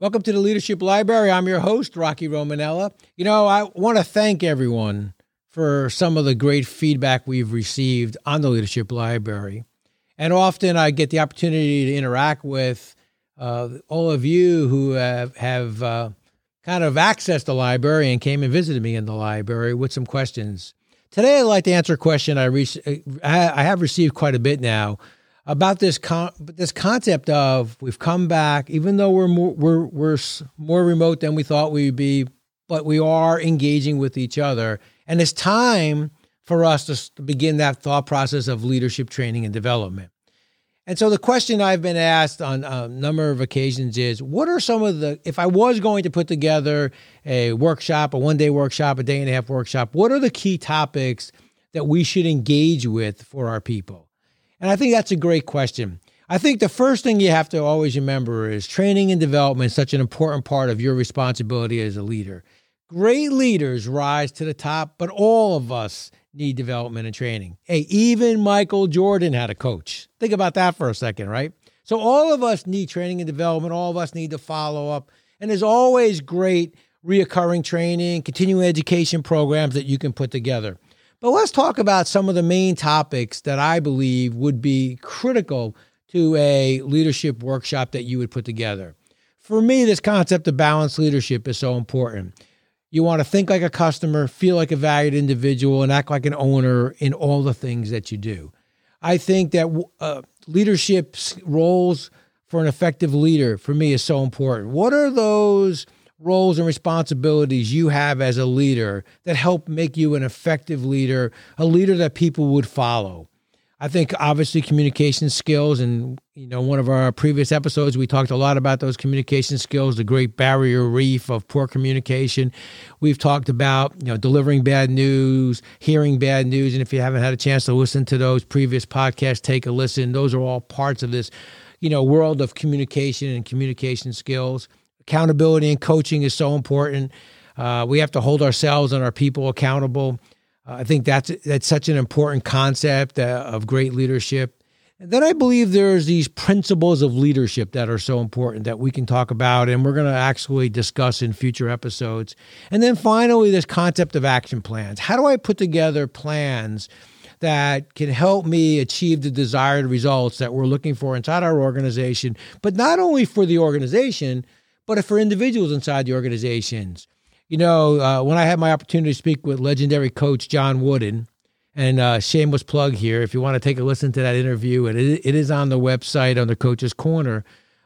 Welcome to the Leadership Library. I'm your host, Rocky Romanella. You know, I want to thank everyone for some of the great feedback we've received on the Leadership Library. And often I get the opportunity to interact with all of you who have kind of accessed the library and came and visited me in the library with some questions. Today I'd like to answer a question I have received quite a bit now about this concept of we've come back, even though we're more remote than we thought we'd be, but we are engaging with each other. And it's time for us to begin that thought process of leadership training and development. And so the question I've been asked on a number of occasions is, what are some of the, if I was going to put together a workshop, a one-day workshop, a day-and-a-half workshop, what are the key topics that we should engage with for our people? And I think that's a great question. I think the first thing you have to always remember is training and development is such an important part of your responsibility as a leader. Great leaders rise to the top, but all of us need development and training. Hey, even Michael Jordan had a coach. Think about that for a second, right? So all of us need training and development. All of us need to follow up. And there's always great reoccurring training, continuing education programs that you can put together. But let's talk about some of the main topics that I believe would be critical to a leadership workshop that you would put together. For me, this concept of balanced leadership is so important. You want to think like a customer, feel like a valued individual, and act like an owner in all the things that you do. I think that leadership roles for an effective leader, for me, is so important. What are those roles and responsibilities you have as a leader that help make you an effective leader, a leader that people would follow? I think, obviously, communication skills, and one of our previous episodes, we talked a lot about those communication skills, the Great Barrier Reef of poor communication. We've talked about delivering bad news, hearing bad news, and if you haven't had a chance to listen to those previous podcasts, take a listen. Those are all parts of this world of communication and communication skills. Accountability and coaching is so important. We have to hold ourselves and our people accountable. I think that's such an important concept of great leadership. And then I believe there's these principles of leadership that are so important that we can talk about, and we're going to actually discuss in future episodes. And then finally, this concept of action plans. How do I put together plans that can help me achieve the desired results that we're looking for inside our organization, but not only for the organization, but for individuals inside the organizations? When I had my opportunity to speak with legendary coach John Wooden, and shameless plug here, if you want to take a listen to that interview, it is on the website under Coach's Corner.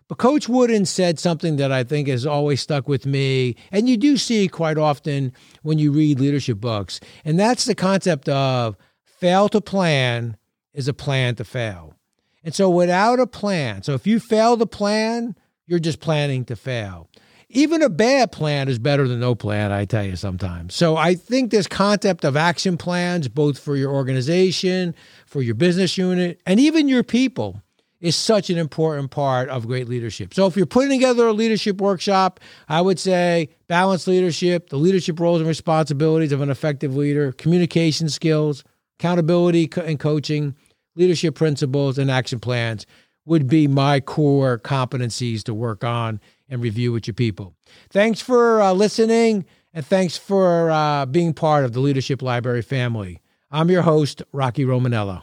But Coach Wooden said something that I think has always stuck with me, and you do see quite often when you read leadership books, and that's the concept of fail to plan is a plan to fail. And so without a plan, so if you fail the plan, you're just planning to fail. Even a bad plan is better than no plan, I tell you sometimes. So I think this concept of action plans, both for your organization, for your business unit, and even your people, is such an important part of great leadership. So if you're putting together a leadership workshop, I would say balanced leadership, the leadership roles and responsibilities of an effective leader, communication skills, accountability and coaching, leadership principles, and action plans would be my core competencies to work on and review with your people. Thanks for listening, and thanks for being part of the Leadership Library family. I'm your host, Rocky Romanella.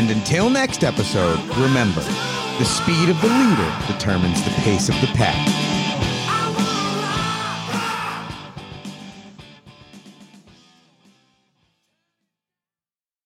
And until next episode, remember, the speed of the leader determines the pace of the pack.